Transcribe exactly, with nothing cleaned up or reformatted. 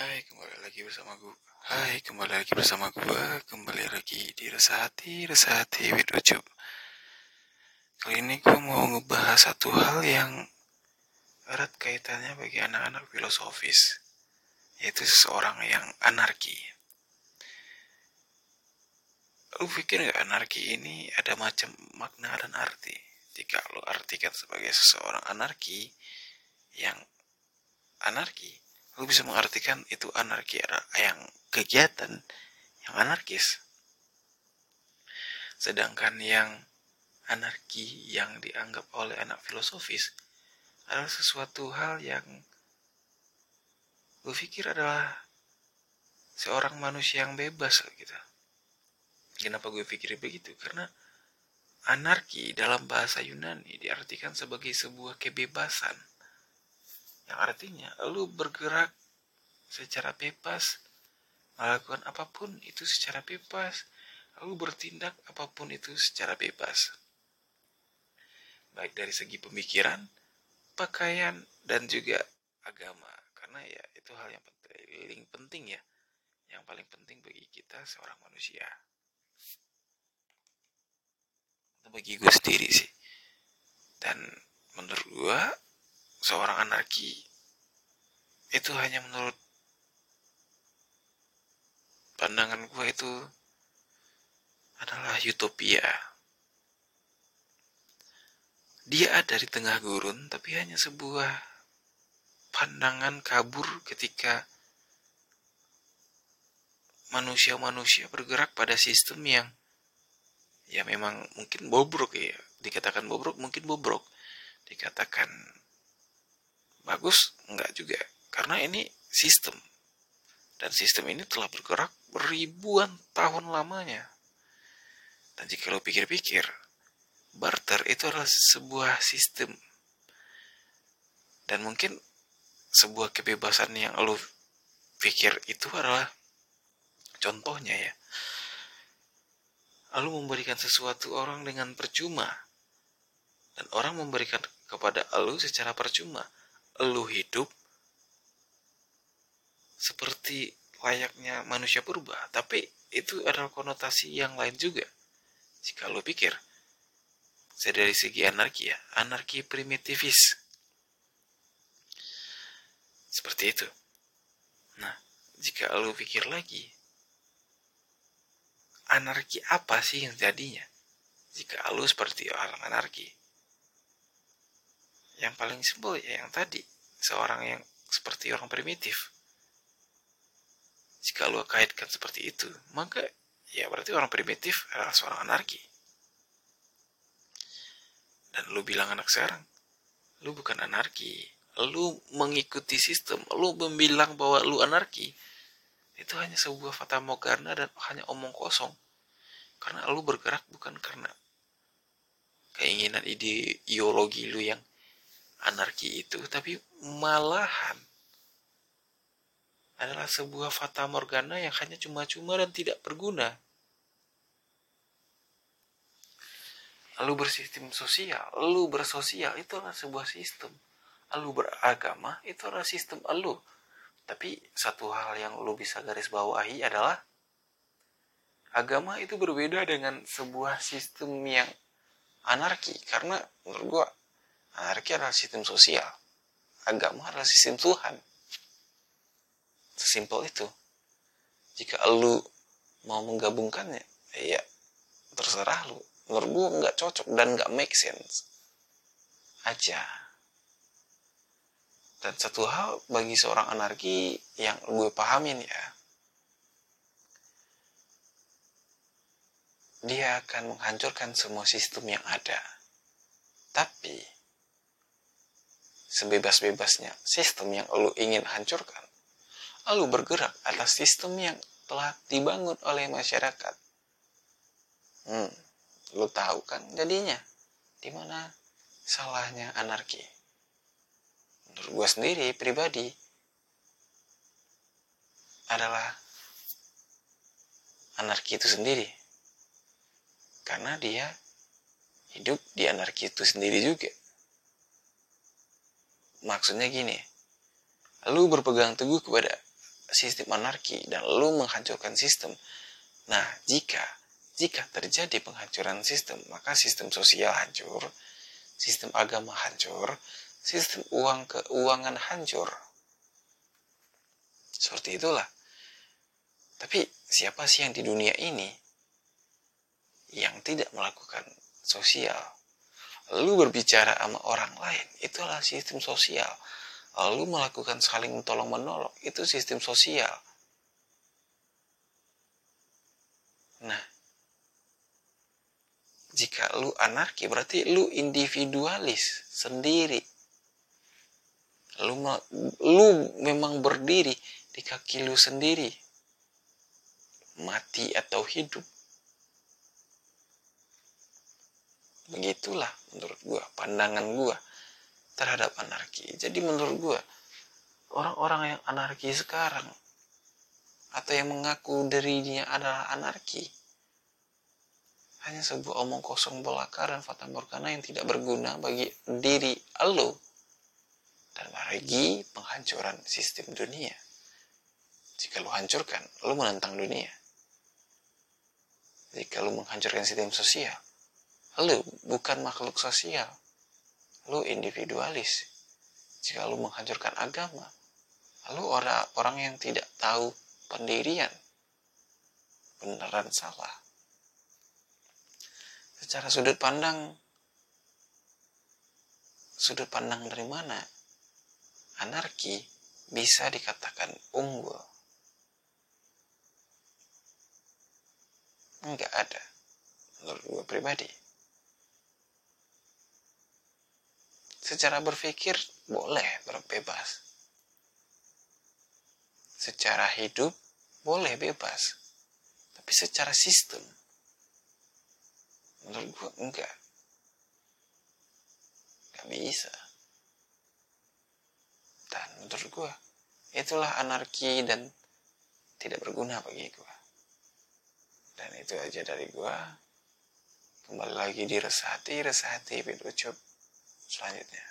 Hai, kembali lagi bersama gue. Hai, kembali lagi bersama gue. Kembali lagi di Resah Hati, Resah Hati with Ucup. Kali ini gue mau ngebahas satu hal yang erat kaitannya bagi anak-anak filosofis, yaitu seseorang yang anarki. Lu pikir gak anarki ini ada macam makna dan arti? Jika lu artikan sebagai seseorang anarki, yang anarki, lu bisa mengartikan itu anarki yang kegiatan yang anarkis. Sedangkan yang anarki yang dianggap oleh anak filosofis adalah sesuatu hal yang gue pikir adalah seorang manusia yang bebas gitu. Kenapa gue pikir begitu? Karena anarki dalam bahasa Yunani diartikan sebagai sebuah kebebasan, yang artinya lu bergerak secara bebas, melakukan apapun itu secara bebas, lu bertindak apapun itu secara bebas, baik dari segi pemikiran, pakaian, dan juga agama. Karena ya itu hal yang paling penting ya, yang paling penting bagi kita seorang manusia. Bagi gue sendiri sih, dan menurut gue seorang anarki itu hanya menurut pandangan gue itu adalah utopia. Dia ada di tengah gurun, tapi hanya sebuah pandangan kabur ketika manusia-manusia bergerak pada sistem yang ya memang mungkin bobrok ya. Dikatakan bobrok mungkin bobrok, dikatakan bagus enggak juga, karena ini sistem, dan sistem ini telah bergerak ribuan tahun lamanya. Dan jika lo pikir-pikir, barter itu adalah sebuah sistem, dan mungkin sebuah kebebasan yang lo pikir itu adalah contohnya ya, lo memberikan sesuatu orang dengan percuma, dan orang memberikan kepada lo secara percuma. Lu hidup seperti layaknya manusia purba, tapi itu adalah konotasi yang lain juga. Jika lu pikir dari segi anarki ya, anarki primitivis seperti itu. Nah, jika lu pikir lagi, anarki apa sih yang jadinya? Jika lu seperti orang anarki, yang paling simpel ya yang tadi, seorang yang seperti orang primitif. Jika lu kaitkan seperti itu, maka ya berarti orang primitif adalah seorang anarki. Dan lu bilang anak sekarang, lu bukan anarki, lu mengikuti sistem, lu bilang bahwa lu anarki, itu hanya sebuah fata morgana dan hanya omong kosong. Karena lu bergerak bukan karena keinginan ideologi lu yang anarki itu, tapi malahan adalah sebuah fata morgana yang hanya cuma-cuma dan tidak berguna. Lu bersistem sosial, lu bersosial itu adalah sebuah sistem. Lu beragama itu adalah sistem lu. Tapi satu hal yang lu bisa garis bawahi adalah agama itu berbeda dengan sebuah sistem yang anarki. Karena menurut gua anarki adalah sistem sosial, agama adalah sistem Tuhan. Sesimpel itu. Jika lu mau menggabungkannya, ya terserah lu. Menurut gue gak cocok dan gak make sense aja. Dan satu hal bagi seorang anarki yang gue pahamin ya, dia akan menghancurkan semua sistem yang ada. Tapi sebebas-bebasnya sistem yang lu ingin hancurkan, lu bergerak atas sistem yang telah dibangun oleh masyarakat. Hmm, lu tahu kan jadinya di mana salahnya anarki? Menurut gue sendiri pribadi adalah anarki itu sendiri, karena dia hidup di anarki itu sendiri juga. Maksudnya gini, lu berpegang teguh kepada sistem anarki dan lu menghancurkan sistem. Nah, jika jika terjadi penghancuran sistem, maka sistem sosial hancur, sistem agama hancur, sistem uang keuangan hancur. Seperti itulah. Tapi siapa sih yang di dunia ini yang tidak melakukan sosial? Lu berbicara sama orang lain, itulah sistem sosial. Lu melakukan saling tolong-menolong, itu sistem sosial. Nah, jika lu anarki, berarti lu individualis sendiri. Lu, lu memang berdiri di kaki lu sendiri. Mati atau hidup. Begitulah menurut gua pandangan gua terhadap anarki. Jadi menurut gua orang-orang yang anarki sekarang atau yang mengaku dirinya adalah anarki hanya sebuah omong kosong belaka dan fata morgana yang tidak berguna bagi diri elu dan bagi penghancuran sistem dunia. Jika lu hancurkan, lu menentang dunia. Jika lu menghancurkan sistem sosial, lu bukan makhluk sosial, lu individualis. Jika lu menghancurkan agama, lu orang orang yang tidak tahu pendirian, beneran salah. Secara sudut pandang, sudut pandang dari mana, anarki bisa dikatakan unggul. Enggak ada, menurut gue pribadi. Secara berpikir boleh bebas. Secara hidup boleh bebas. Tapi secara sistem menurut gue enggak. Enggak bisa. Dan menurut gue itulah anarki dan tidak berguna bagi gue. Dan itu aja dari gue. Kembali lagi di Resah Hati, Resah Hati Video YouTube selanjutnya.